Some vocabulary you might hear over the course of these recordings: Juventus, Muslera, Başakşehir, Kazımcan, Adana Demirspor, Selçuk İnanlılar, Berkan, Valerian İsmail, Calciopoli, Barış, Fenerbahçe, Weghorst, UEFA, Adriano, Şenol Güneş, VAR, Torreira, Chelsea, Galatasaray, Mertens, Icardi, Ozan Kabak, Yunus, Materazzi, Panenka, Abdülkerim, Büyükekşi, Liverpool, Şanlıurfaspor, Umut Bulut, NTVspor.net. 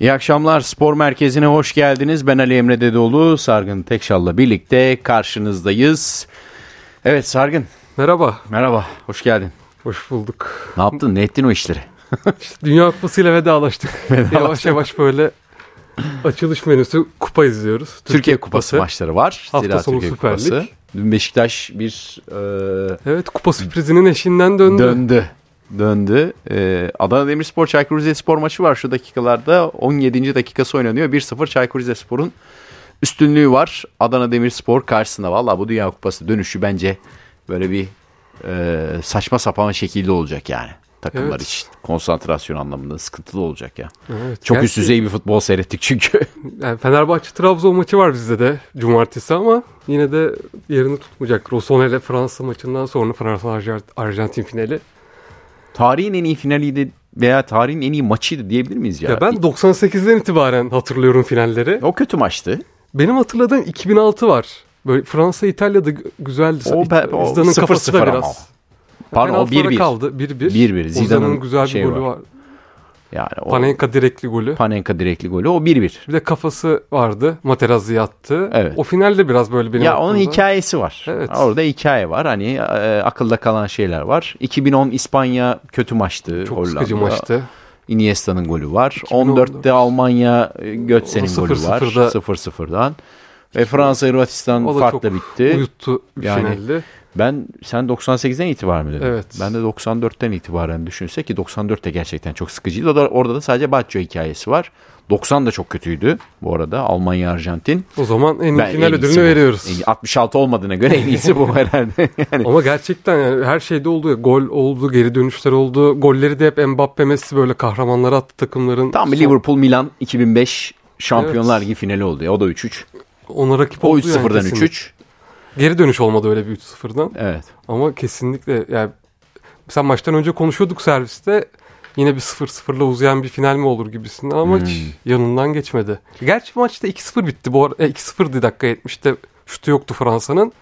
İyi akşamlar, spor merkezine hoş geldiniz. Ben Ali Emre Dedoğlu, Sargın Tekşal'la birlikte karşınızdayız. Evet Sargın. Merhaba. Merhaba, hoş geldin. Hoş bulduk. Ne yaptın, ne ettin o işleri? İşte Dünya Kupası'yla vedalaştık. Yavaş yavaş böyle açılış menüsü kupa izliyoruz. Türkiye Kupası maçları var. Hafta sonu Süper Lig. Dün Beşiktaş bir... Evet, kupa sürprizinin eşinden döndü. Adana Demirspor Çaykur Rizespor maçı var şu dakikalarda. 17. dakikası oynanıyor. 1-0 Çaykur Rizespor'un üstünlüğü var. Adana Demirspor karşısında. Valla bu Dünya Kupası dönüşü bence böyle bir saçma sapan şekilde olacak yani. Takımlar evet. için konsantrasyon anlamında sıkıntılı olacak ya. Evet, çok üst düzey bir futbol seyrettik çünkü. Yani Fenerbahçe Trabzon maçı var bizde de cumartesi ama yine de yerini tutmayacak. Rossoneri ile Fransa maçından sonra Fransa Arjantin finali. Tarihin en iyi finaliydi veya tarihin en iyi maçıydı diyebilir miyiz ya? Ya ben 98'den itibaren hatırlıyorum finalleri. O kötü maçtı. Benim hatırladığım 2006 var. Böyle Fransa İtalya'da güzeldi. O Zidane'ın kafası da biraz. Ama. Pardon, o 1-1. Kaldı. 1-1. Zidane'ın güzel bir golü var. Yani Panenka direktli golü. O 1-1. Bir de kafası vardı. Materazzi attı. Evet. O finalde biraz böyle benim. Ya aklımda. Onun hikayesi var. Evet. Orada hikaye var. Hani akılda kalan şeyler var. 2010 İspanya kötü maçtı. Çok Hollanda. Sıkıcı maçtı. Iniesta'nın golü var. 14'te Almanya Götze'nin golü var. 0-0'dan. Ve Fransa Hırvatistan farkla bitti. Uyuttu yani, finalde. Sen 98'den itibaren mi dedin? Evet. Ben de 94'ten itibaren düşünsek ki 94 de gerçekten çok sıkıcıydı. Orada da sadece Baccio hikayesi var. 90 da çok kötüydü bu arada. Almanya, Arjantin. O zaman en iyi final ödülünü veriyoruz. 66 olmadığına göre en iyisi bu herhalde. Yani. Ama gerçekten yani her şeyde oldu ya. Gol oldu, geri dönüşler oldu. Golleri de hep Mbappé, Messi böyle kahramanlara attı takımların. Tam Liverpool, Milan 2005 Şampiyonlar Ligi finali oldu ya. O da 3-3. Ona rakip oldu. O 3-0'dan yani 3-3. Geri dönüş olmadı öyle bir 3-0'dan. Evet. Ama kesinlikle yani mesela maçtan önce konuşuyorduk serviste yine bir 0-0'la uzayan bir final mi olur gibisinden ama hiç yanından geçmedi. Gerçi maçta 2-0 bitti. 2-0'dı dakika 70'te şutu yoktu Fransa'nın.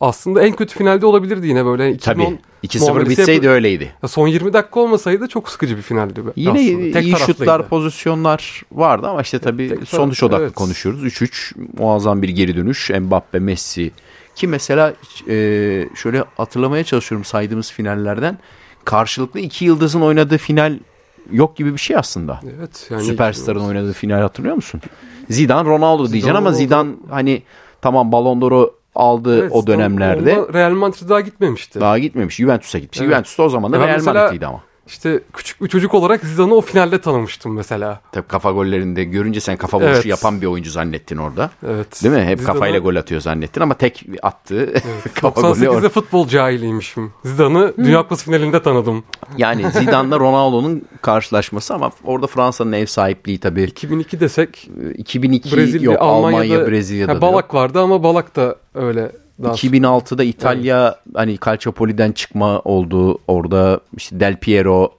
Aslında en kötü finalde olabilirdi yine böyle. 2-0 bitseydi öyleydi. Son 20 dakika olmasaydı çok sıkıcı bir finaldi. Yine tek iyi şutlar, pozisyonlar vardı ama işte tabii sonuç odaklı konuşuyoruz. 3-3 muazzam bir geri dönüş. Mbappe, Messi ki mesela şöyle hatırlamaya çalışıyorum saydığımız finallerden. Karşılıklı iki yıldızın oynadığı final yok gibi bir şey aslında. Evet. Yani Süperstar'ın oynadığı final hatırlıyor musun? Zidane, Ronaldo diyeceksin ama Zidane hani tamam Ballon d'Or'u aldı evet, o dönemlerde. Real Madrid daha gitmemişti. Juventus'a gitmişti. Evet. Juventus da o zaman da Real Madrid'iydi ama. İşte küçük bir çocuk olarak Zidane'ı o finalde tanımıştım mesela. Tabii kafa gollerinde görünce sen kafa vuruşu yapan bir oyuncu zannettin orada. Evet. Değil mi? Hep Zidane... kafayla gol atıyor zannettin ama tek attı. Evet. Kafa 98'de golü futbol cahiliymişim. Zidane'ı Dünya Kupası finalinde tanıdım. Yani Zidane'la Ronaldo'nun karşılaşması ama orada Fransa'nın ev sahipliği tabii. 2002 desek. 2002 Brezilya, yok Almanya Brezilya'da. Yani Balak vardı ama Balak da öyle. 2006'da İtalya hani Calciopoli'den çıkma oldu. Orada işte Del Piero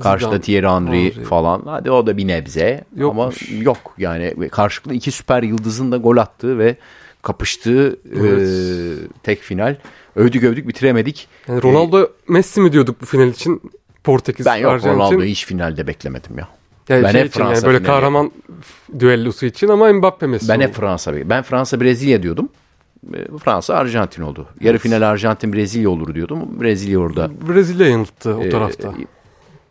karşıda Thierry Henry falan. Hadi o da bir nebze. Yokmuş. Ama yok yani karşılıklı iki süper yıldızın da gol attığı ve kapıştığı evet. Tek final. Övdük bitiremedik. Yani Ronaldo Messi mi diyorduk bu final için? Portekiz Arjantin. Ben yok Ronaldo'yu hiç finalde beklemedim ya. Yani ben hep Fransa yani böyle finali. Kahraman düellosu için ama Mbappé Messi. Ben hep Fransa. Ben Fransa Brezilya diyordum. Fransa Arjantin oldu. Yarı final Arjantin Brezilya olur diyordum. Brezilya orada. Brezilya yanılttı o tarafta.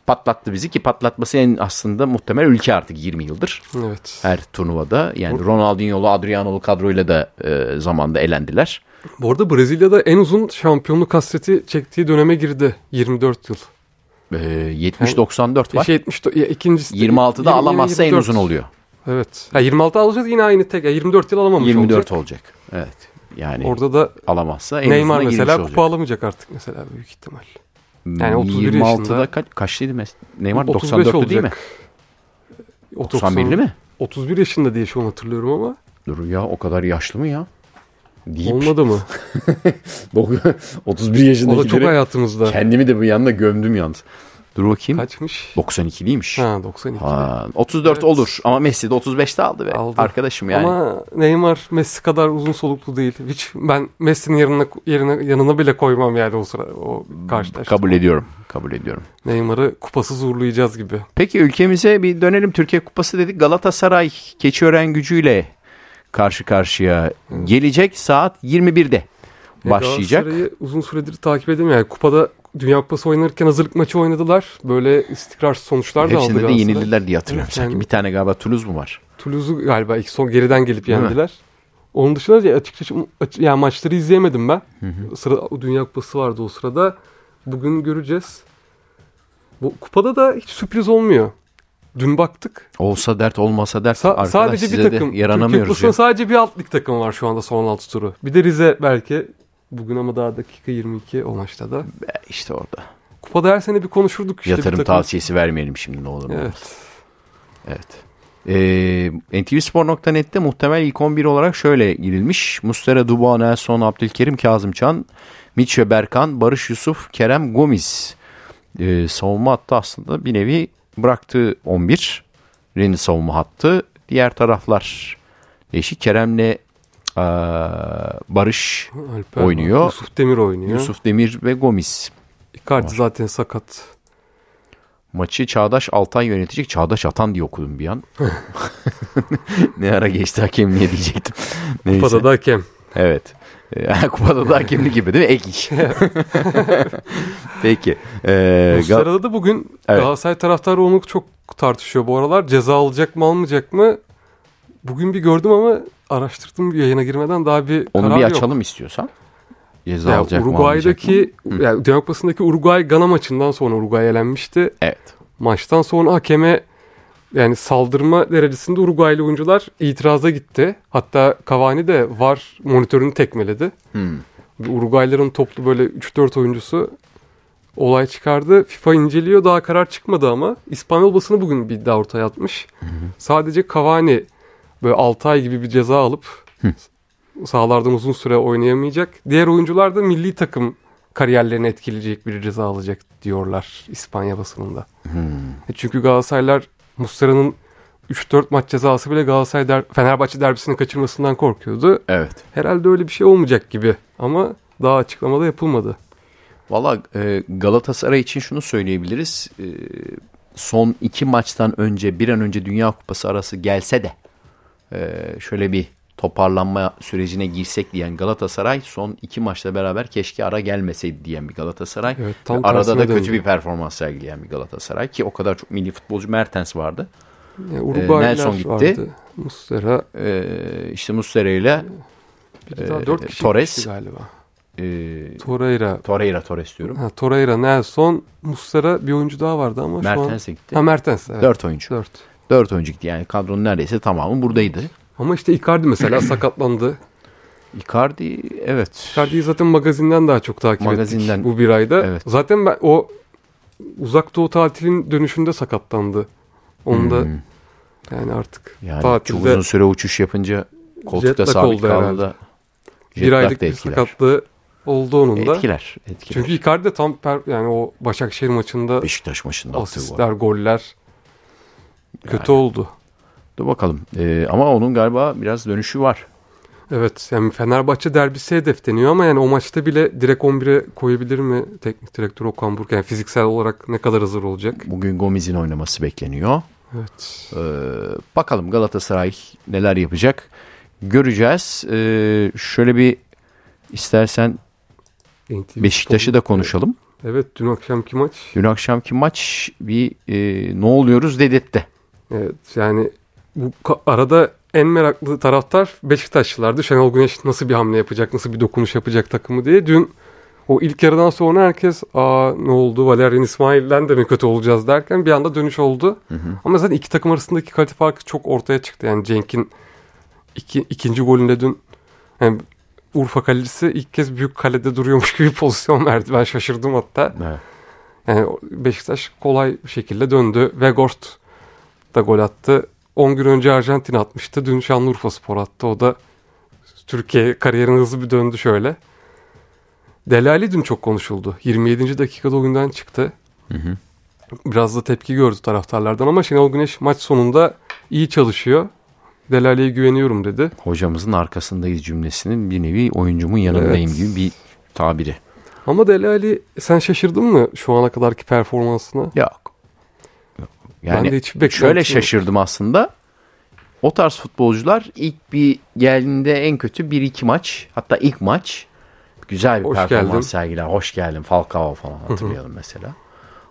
Patlattı bizi ki patlatması en aslında muhtemel ülke artık 20 yıldır. Evet. Her turnuvada yani Ronaldinho'lu, Adriano'lu kadroyla da zamanda elendiler. Bu arada Brezilya'da en uzun şampiyonluk hasreti çektiği döneme girdi. 24 yıl. 70-94 var. 26'da alamazsa 24. En uzun oluyor. Evet. Ya 26 alacağız yine aynı tek. Ya 24 yıl alamamış 24 olacak. Evet. Yani orada da alamazsa Neymar mesela kupa alamayacak artık mesela büyük ihtimal. Yani 31 26'da kaçlıydı Neymar 94'tü değil mi? 91'li mi? 31 yaşında diye şu an hatırlıyorum ama. Dur ya o kadar yaşlı mı ya? Deyip. Olmadı mı? 31 yaşında. O da çok hayatımızda. Kendimi de bu yanına gömdüm yalnız. Dur bakayım. Kaçmış? 92'liymiş. Ha, 92. Ha, 34 evet. Olur ama Messi de 35'te aldı be. Aldı. Arkadaşım yani. Ama Neymar Messi kadar uzun soluklu değil. Hiç ben Messi'nin yanına bile koymam yani o sırada o karşılaştırma. Kabul ediyorum. Neymar'ı kupasız uğurlayacağız gibi. Peki ülkemize bir dönelim. Türkiye Kupası dedik. Galatasaray Keçiören Gücü'yle karşı karşıya gelecek saat 21'de başlayacak. Galatasaray'ı uzun süredir takip edeyim yani kupada Dünya Kupası oynarken hazırlık maçı oynadılar. Böyle istikrarsız sonuçlar da aldı Galatasaray. Hepsinde de yenildiler diye hatırlıyorum evet, sanki. Bir tane galiba Toulouse mu var? Toulouse'u galiba ilk son geriden gelip yendiler. Onun dışında açıkçası yani maçları izleyemedim ben. Sırada Dünya Kupası vardı o sırada. Bugün göreceğiz. Bu kupada da hiç sürpriz olmuyor. Dün baktık. Olsa dert olmasa dert. Arkadaş sadece size bir takım, de yaranamıyoruz. Ya. Sadece bir alt lig takım var şu anda son 16 turu. Bir de Rize belki. Bugün ama daha dakika 22 o maçta da. İşte orada. Kupada her sene bir konuşurduk. İşte yatırım bir tavsiyesi vermeyelim şimdi ne olur. Evet. NTVspor.net'te muhtemel ilk 11 olarak şöyle girilmiş. Muslera, Duba, Nelson, Abdülkerim, Kazımcan, Mitchell, Berkan, Barış, Yusuf, Kerem, Gomis. Savunma hattı aslında bir nevi bıraktığı 11. Reni savunma hattı. Diğer taraflar değişik. Kerem'le Barış Alper oynuyor. Yusuf Demir ve Gomis. Icardi zaten sakat. Maçı Çağdaş Altay yönetecek. Çağdaş Atan diye okudum bir an. Ne ara geçti hakemliğe diyecektim. Neyse. Kupada da hakem. Evet. Kupada da hakemli gibi değil mi? Ek iş. Peki. Muslera'da da bugün Galatasaray taraftarı onu çok tartışıyor bu aralar. Ceza alacak mı almayacak mı? Bugün bir gördüm ama araştırdım yayına girmeden daha bir karar yok. Onu bir açalım istiyorsan. Ceza yani alacak Uruguay'daki, mı alacak yani Dünya Kupası'ndaki Uruguay-Gana maçından sonra Uruguay elenmişti. Evet. Maçtan sonra hakeme yani saldırma derecesinde Uruguaylı oyuncular itiraza gitti. Hatta Cavani de VAR monitörünü tekmeledi. Uruguayların toplu böyle 3-4 oyuncusu olay çıkardı. FIFA inceliyor daha karar çıkmadı ama İspanyol basını bugün bir iddia ortaya atmış. Sadece Cavani böyle 6 ay gibi bir ceza alıp sahalardan uzun süre oynayamayacak. Diğer oyuncular da milli takım kariyerlerini etkileyecek bir ceza alacak diyorlar İspanya basınında. Çünkü Galatasaraylar Muslera'nın 3-4 maç cezası bile Galatasaray Fenerbahçe derbisini kaçırmasından korkuyordu. Evet. Herhalde öyle bir şey olmayacak gibi ama daha açıklamada yapılmadı. Valla Galatasaray için şunu söyleyebiliriz. Son 2 maçtan önce bir an önce Dünya Kupası arası gelse de şöyle bir toparlanma sürecine girsek diyen Galatasaray son 2 maçla beraber keşke ara gelmeseydi diyen bir Galatasaray. Evet, arada da kötü bir performans sergileyen bir Galatasaray ki o kadar çok milli futbolcu Mertens vardı. Nelson gitti. Muslera. İşte Muslera ile Torres. Galiba. Torreira diyorum. Torreira, Nelson, Muslera bir oyuncu daha vardı ama Mertens'e gitti. Mertens. Evet. 4 oyuncu. 4 oyuncu gitti yani kadronun neredeyse tamamı buradaydı. Ama işte Icardi mesela sakatlandı. Icardi evet. Icardi'yi zaten magazinden daha çok takip ettik bu bir ayda. Evet. Zaten ben o uzak doğu tatilin dönüşünde sakatlandı. Onu da yani artık yani tatilde. Çok uzun süre uçuş yapınca koltukta sabit kaldı da. Bir aylık bir sakatlığı oldu onun da. Etkiler. Çünkü Icardi de tam yani o Başakşehir maçında Beşiktaş maçında asistler, goller kötü yani. Oldu. Dur bakalım. Ama onun galiba biraz dönüşü var. Evet. Yani Fenerbahçe derbisi hedefleniyor ama yani o maçta bile direkt 11'e koyabilir mi teknik direktör Okan Buruk? Yani fiziksel olarak ne kadar hazır olacak? Bugün Gomis'in oynaması bekleniyor. Evet. Bakalım Galatasaray neler yapacak? Göreceğiz. Şöyle bir istersen Beşiktaş'ı da konuşalım. Evet. Dün akşamki maç bir ne oluyoruz dedirtti. Evet yani bu arada en meraklı taraftar Beşiktaşlılardı. Şenol Güneş nasıl bir hamle yapacak, nasıl bir dokunuş yapacak takımı diye. Dün o ilk yarıdan sonra herkes ne oldu Valerian İsmail'den de mi kötü olacağız derken bir anda dönüş oldu. Ama zaten iki takım arasındaki kalite farkı çok ortaya çıktı. Yani Cenk'in ikinci golünde dün yani Urfa kalecisi ilk kez büyük kalede duruyormuş gibi pozisyon verdi. Ben şaşırdım hatta. Evet. Yani Beşiktaş kolay bir şekilde döndü. Weghorst da gol attı. 10 gün önce Arjantin atmıştı. Dün Şanlıurfaspor attı. O da Türkiye kariyerine hızlı bir döndü şöyle. Dele Alli dün çok konuşuldu. 27. dakikada oyundan çıktı. Biraz da tepki gördü taraftarlardan ama Şenol Güneş maç sonunda iyi çalışıyor. Dele Alli'ye güveniyorum dedi. Hocamızın arkasındayız cümlesinin bir nevi oyuncumun yanındayım gibi bir tabiri. Ama Dele Alli, sen şaşırdın mı şu ana kadarki performansına? Yok. Yani ben de şöyle şaşırdım aslında. O tarz futbolcular ilk bir geldiğinde en kötü 1-2 maç, hatta ilk maç güzel bir performans sergiler. Hoş geldin Falcao falan hatırlayalım mesela.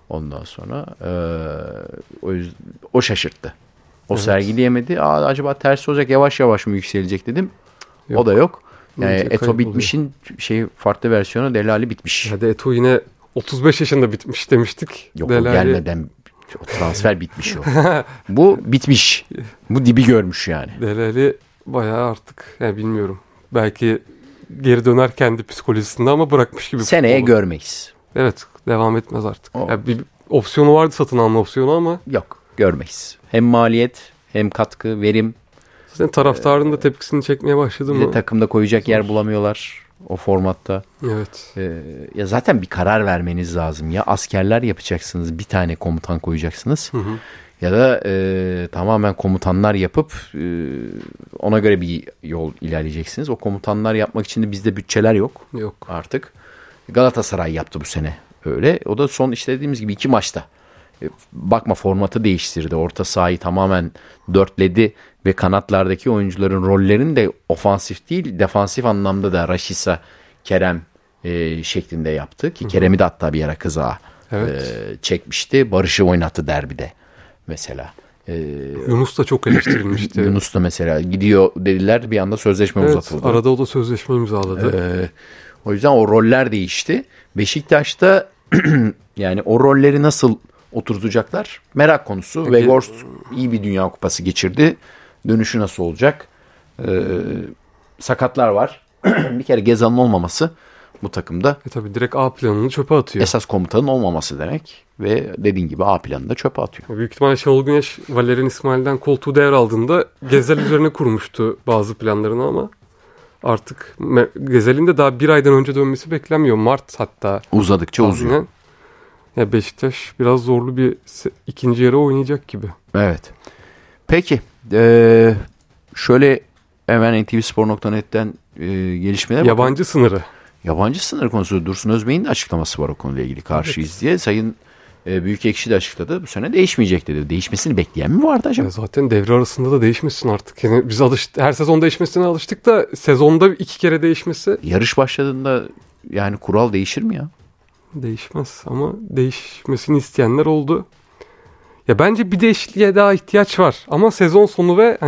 Ondan sonra o şaşırttı. O sergileyemedi. Aa, acaba tersi olacak, yavaş yavaş mı yükselecek dedim. Yok. O da yok. Yani Eto bitmişin farklı versiyonu, Dele Alli bitmiş. Hadi Eto yine 35 yaşında bitmiş demiştik. Yok, Dele Alli gelmeden o transfer bitmiş o. Bu bitmiş. Bu dibi görmüş yani. Dele Alli bayağı artık bilmiyorum. Belki geri döner kendi psikolojisinde ama bırakmış gibi. Seneye görmeyiz. Evet, devam etmez artık. Bir opsiyonu vardı, satın alma opsiyonu ama. Yok, görmeyiz. Hem maliyet hem katkı, verim. Zaten taraftarın da tepkisini çekmeye başladı mı? Takımda koyacak yer bulamıyorlar o formatta. Evet. Ya zaten bir karar vermeniz lazım. Ya askerler yapacaksınız, bir tane komutan koyacaksınız. Hı hı. Ya da tamamen komutanlar yapıp ona göre bir yol ilerleyeceksiniz. O komutanlar yapmak için de bizde bütçeler yok. Yok. Artık. Galatasaray yaptı bu sene öyle. O da son dediğimiz gibi 2 maçta. Bakma, formatı değiştirdi. Orta sahayı tamamen dörtledi ve kanatlardaki oyuncuların rollerini de ofansif değil, defansif anlamda da Raşisa, Kerem şeklinde yaptı. Ki Kerem'i de hatta bir yere kızağa çekmişti. Barış'ı oynattı derbide mesela. Yunus da çok eleştirilmişti. Yunus da mesela gidiyor dediler, bir anda sözleşme uzatıldı. Arada o da sözleşme imzaladı. O yüzden o roller değişti. Beşiktaş'ta yani o rolleri nasıl oturtacaklar? Merak konusu. Weghorst iyi bir Dünya Kupası geçirdi. Dönüşü nasıl olacak? Sakatlar var. Bir kere Geza'nın olmaması bu takımda. Tabii direkt A planını çöpe atıyor. Esas komutanın olmaması demek. Ve dediğin gibi A planını da çöpe atıyor. Büyük ihtimalle Şenol Güneş Valerian İsmail'den koltuğu devraldığında Gezel üzerine kurmuştu bazı planlarını ama artık Gezel'in de daha bir aydan önce dönmesi beklenmiyor. Mart hatta. Uzadıkça uzuyor. Ya Beşiktaş biraz zorlu bir ikinci yarı oynayacak gibi. Evet. Peki. Şöyle hemen ntvspor.net'ten gelişmeler. Yabancı sınırı. Yabancı sınırı konusu. Dursun Özbey'in de açıklaması var o konuyla ilgili. Karşıyız diye. Sayın Büyükekşi de açıkladı. Bu sene değişmeyecek dedi. Değişmesini bekleyen mi vardı acaba? Zaten devre arasında da değişmesin artık. Yani biz her sezon değişmesine alıştık da sezonda 2 kere değişmesi. Yarış başladığında yani kural değişir mi ya? Değişmez ama değişmesini isteyenler oldu. Ya bence bir değişikliğe daha ihtiyaç var. Ama sezon sonu ve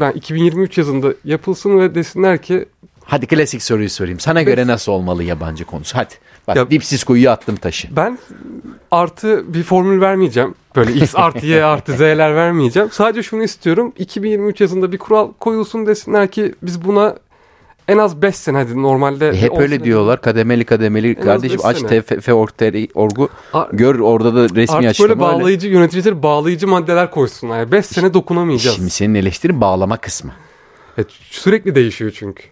ben 2023 yazında yapılsın ve desinler ki. Hadi klasik soruyu sorayım. Sana göre nasıl olmalı yabancı konusu? Hadi. Bak ya, dipsiz kuyuya attım taşı. Ben artı bir formül vermeyeceğim. Böyle X artı Y artı Z'ler vermeyeceğim. Sadece şunu istiyorum. 2023 yazında bir kural koyulsun, desinler ki biz buna en az 5 sene, hadi normalde. Hep öyle diyorlar. Kademeli. Kardeşim aç tf.org.tr'yi gör, orada da resmi açıklama. Artık böyle bağlayıcı, yöneticiler bağlayıcı maddeler koysunlar. 5 sene dokunamayacağız. Şimdi senin eleştiri bağlama kısmı. Sürekli değişiyor çünkü.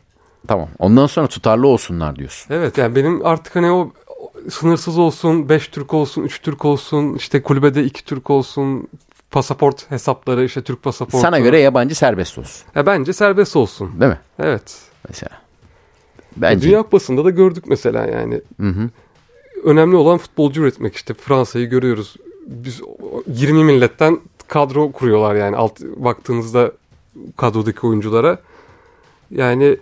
Tamam. Ondan sonra tutarlı olsunlar diyorsun. Evet, yani benim artık o sınırsız olsun, 5 Türk olsun, 3 Türk olsun, kulübede 2 Türk olsun, pasaport hesapları, Türk pasaportu. Sana göre yabancı serbest olsun. Bence serbest olsun. Değil mi? Evet. Mesela. Bence. Dünya Kupası'nda da gördük mesela yani. Hı-hı. Önemli olan futbolcu üretmek. Fransa'yı görüyoruz. Biz 20 milletten kadro kuruyorlar yani. Baktığınızda kadrodaki oyunculara. Yani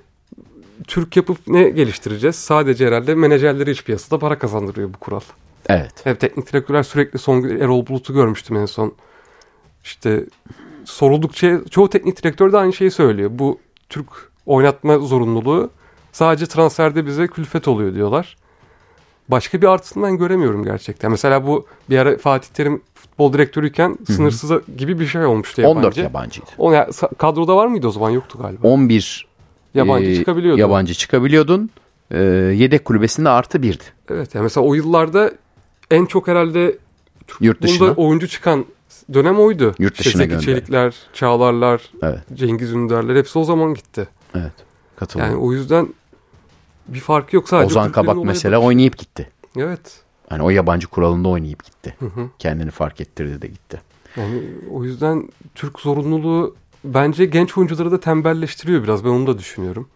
Türk yapıp ne geliştireceğiz? Sadece herhalde menajerleri iç piyasada para kazandırıyor bu kural. Evet. Hep teknik direktörler sürekli Erol Bulut'u görmüştüm en son. Soruldukça çoğu teknik direktör de aynı şeyi söylüyor. Bu Türk oynatma zorunluluğu sadece transferde bize külfet oluyor diyorlar. Başka bir artısından göremiyorum gerçekten. Mesela bu bir ara Fatih Terim futbol direktörüyken sınırsıza gibi bir şey olmuştu yabancı. 14 yabancıydı. Kadroda var mıydı o zaman? Yoktu galiba. 11 yabancı çıkabiliyordun. Yedek kulübesinde artı 1'di. Evet, yani mesela o yıllarda en çok herhalde yurt dışında oyuncu çıkan dönem oydu. Yurt dışına gönderdi. Çelikler, Çağlarlar, Cengiz Ünderler hepsi o zaman gitti. Evet. Katılıyorum. Yani o yüzden bir fark yok sadece. Ozan Kabak mesela oynayıp gitti. Evet. Hani o yabancı kuralında oynayıp gitti. Kendini fark ettirdi de gitti. Yani o yüzden Türk zorunluluğu bence genç oyuncuları da tembelleştiriyor biraz. Ben onu da düşünüyorum.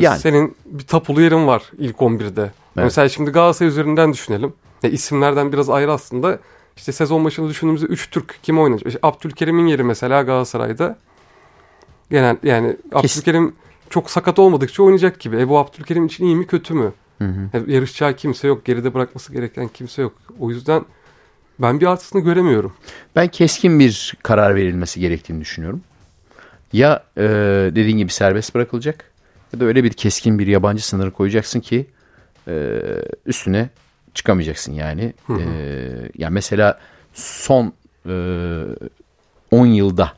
Yani senin bir tapulu yerin var ilk 11'de. Evet. Mesela şimdi Galatasaray üzerinden düşünelim. İsimlerden biraz ayrı aslında. İşte sezon başında düşündüğümüzde 3 Türk kim oynayacak? İşte Abdülkerim'in yeri mesela Galatasaray'da. Genel yani Abdülkerim çok sakat olmadıkça oynayacak gibi. Bu Abdülkerim için iyi mi kötü mü? Yarışacağı kimse yok. Geride bırakması gereken kimse yok. O yüzden ben bir artısını göremiyorum. Ben keskin bir karar verilmesi gerektiğini düşünüyorum. Ya dediğin gibi serbest bırakılacak ya da öyle bir keskin bir yabancı sınırı koyacaksın ki üstüne çıkamayacaksın yani. Yani mesela son 10 yılda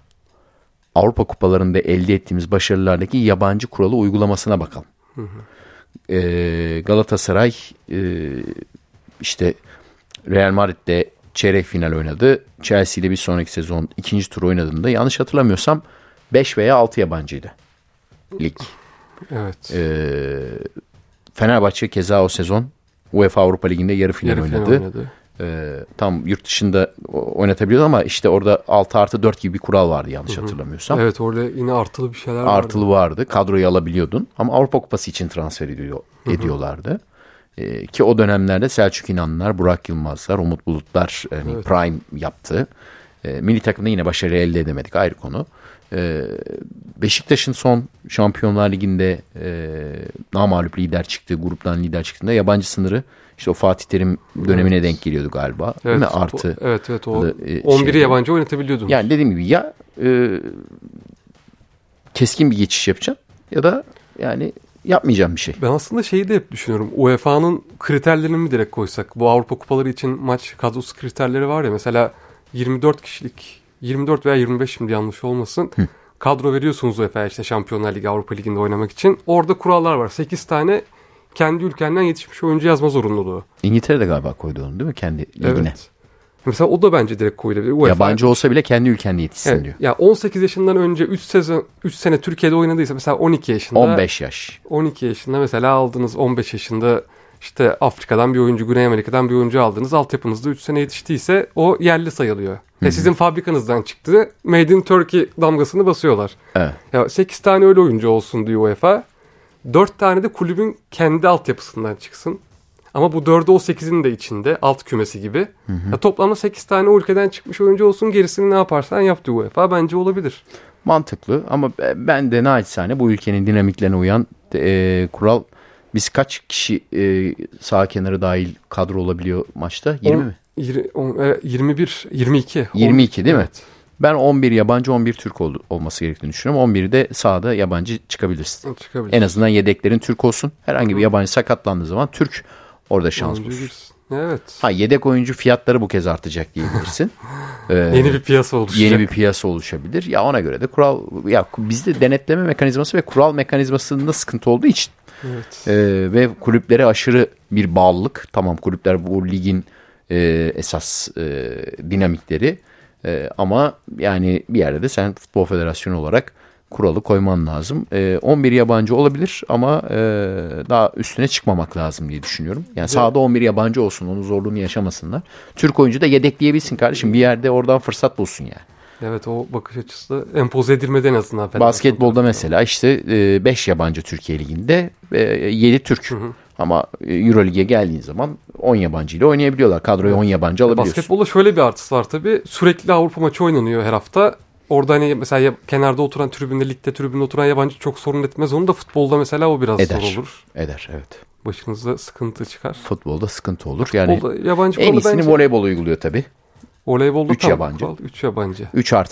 Avrupa kupalarında elde ettiğimiz başarılardaki yabancı kuralı uygulamasına bakalım. Galatasaray işte Real Madrid'de çeyrek final oynadı. Chelsea ile bir sonraki sezon ikinci tur oynadığında yanlış hatırlamıyorsam 5 veya 6 yabancıydı lig. Evet. Fenerbahçe keza o sezon UEFA Avrupa Ligi'nde yarı final oynadı. Tam yurt dışında oynatabiliyordu ama işte orada 6+4 gibi bir kural vardı yanlış hatırlamıyorsam. Evet, orada yine artılı bir şeyler vardı. Artılı vardı. Kadroyu alabiliyordun ama Avrupa Kupası için transfer ediyorlardı. Ki o dönemlerde Selçuk İnanlılar, Burak Yılmazlar, Umut Bulutlar evet. Prime yaptı. Milli takımda yine başarı elde edemedik, ayrı konu. Beşiktaş'ın son Şampiyonlar Ligi'nde namağlup lider çıktığı, gruptan lider çıktığında yabancı sınırı işte o Fatih Terim dönemine denk geliyordu galiba. Evet, değil mi? Artı. Evet, o 11'i yabancı oynatabiliyordunuz. Yani dediğim gibi ya keskin bir geçiş yapacaksın ya da yani yapmayacağım bir şey. Ben aslında şeyi de hep düşünüyorum. UEFA'nın kriterlerini mi direkt koysak? Bu Avrupa Kupaları için maç kadrosu kriterleri var ya. Mesela 24 kişilik, 24 veya 25 şimdi yanlış olmasın. Kadro veriyorsunuz UEFA'ya işte Şampiyonlar Ligi, Avrupa Ligi'nde oynamak için. Orada kurallar var. 8 tane kendi ülkenden yetişmiş oyuncu yazma zorunluluğu. İngiltere'de galiba koydu onu değil mi? Kendi ligine. Evet. Mesela o da bence direkt koyulabilir. UEFA. Yabancı olsa bile kendi ülkende yetişsin evet, diyor. Ya 18 yaşından önce 3 sene Türkiye'de oynadıysa mesela 12 yaşında. 15 yaş. 12 yaşında mesela aldınız, 15 yaşında işte Afrika'dan bir oyuncu, Güney Amerika'dan bir oyuncu aldınız. Altyapınızda 3 sene yetiştiyse o yerli sayılıyor. Sizin fabrikanızdan çıktı. Made in Turkey damgasını basıyorlar. Evet. Ya 8 tane öyle oyuncu olsun diyor UEFA. 4 tane de kulübün kendi altyapısından çıksın. Ama bu 4'ü o 8'in de içinde. Alt kümesi gibi. Ya toplamda 8 tane o ülkeden çıkmış oyuncu olsun. Gerisini ne yaparsan yap diyor UEFA. Bence olabilir. Mantıklı ama ben de naçizane bu ülkenin dinamiklerine uyan kural. Biz kaç kişi sağ kenarı dahil kadro olabiliyor maçta? 20 mi? 22. 22 değil mi? Evet. Ben 11 yabancı, 11 Türk olması gerektiğini düşünüyorum. 11'i de sahada yabancı çıkabilir. En azından yedeklerin Türk olsun. Herhangi bir yabancı sakatlandığı zaman Türk orada şans bulur. Evet. Ha, yedek oyuncu fiyatları bu kez artacak diyebilirsin. Yeni bir piyasa oluşabilir. Ya ona göre de kural, ya bizde denetleme mekanizması ve kural mekanizmasında sıkıntı olduğu için evet. Ve kulüplere aşırı bir bağlılık. Tamam, kulüpler bu ligin esas dinamikleri ama yani bir yerde de sen futbol federasyonu olarak kuralı koyman lazım. 11 yabancı olabilir ama daha üstüne çıkmamak lazım diye düşünüyorum. Yani sahada 11 yabancı olsun, onun zorluğunu yaşamasınlar. Türk oyuncu da yedekleyebilsin kardeşim. Bir yerde oradan fırsat bulsun yani. Evet, o bakış açısı da empoze edilmeden en azından. Basketbolda mesela işte 5 yabancı Türkiye Ligi'nde 7 Türk. Ama Euro Lig'e geldiğin zaman 10 yabancı ile oynayabiliyorlar. Kadroya 10 yabancı alabiliyorsun. Basketbolda şöyle bir artısı var tabii. Sürekli Avrupa maçı oynanıyor her hafta. Orada hani mesela kenarda oturan tribünde, ligde tribünde oturan yabancı çok sorun etmez. Onu da futbolda mesela o biraz zor olur. Eder, evet. Başınıza sıkıntı çıkar. Futbolda sıkıntı olur. Yani yabancı en iyisini bence voleybol uyguluyor tabii. Voleybolda 3 yabancı. 3 yabancı. 3+1.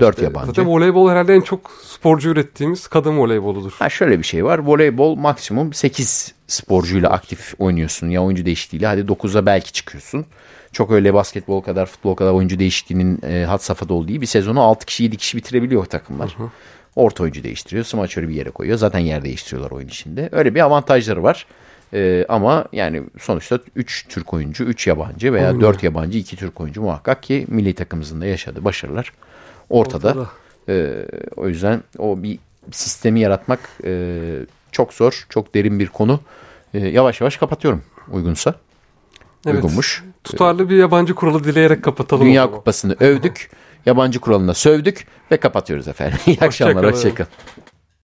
4 işte, yabancı. Zaten voleybol herhalde en çok sporcu ürettiğimiz kadın voleyboludur. Ha, şöyle bir şey var. Voleybol maksimum 8 sporcuyla aktif oynuyorsun. Ya oyuncu değişikliğiyle hadi 9'a belki çıkıyorsun. Çok öyle basketbol kadar, futbol kadar oyuncu değişikliğinin had safhada olduğu bir sezonu 6 kişi 7 kişi bitirebiliyor takımlar. Orta oyuncu değiştiriyor. Smaçörü bir yere koyuyor. Zaten yer değiştiriyorlar oyun içinde. Öyle bir avantajları var. Ama yani sonuçta 3 Türk oyuncu, 3 yabancı veya 4 yabancı, 2 Türk oyuncu muhakkak ki milli takımımızın da yaşadığı başarılar ortada. O yüzden o bir sistemi yaratmak çok zor, çok derin bir konu. Yavaş yavaş kapatıyorum uygunsa. evet, uygunmuş. Tutarlı bir yabancı kuralı dileyerek kapatalım. Dünya Kupası'nı övdük, yabancı kuralına sövdük ve kapatıyoruz efendim. İyi akşamlar, hoşçakalın.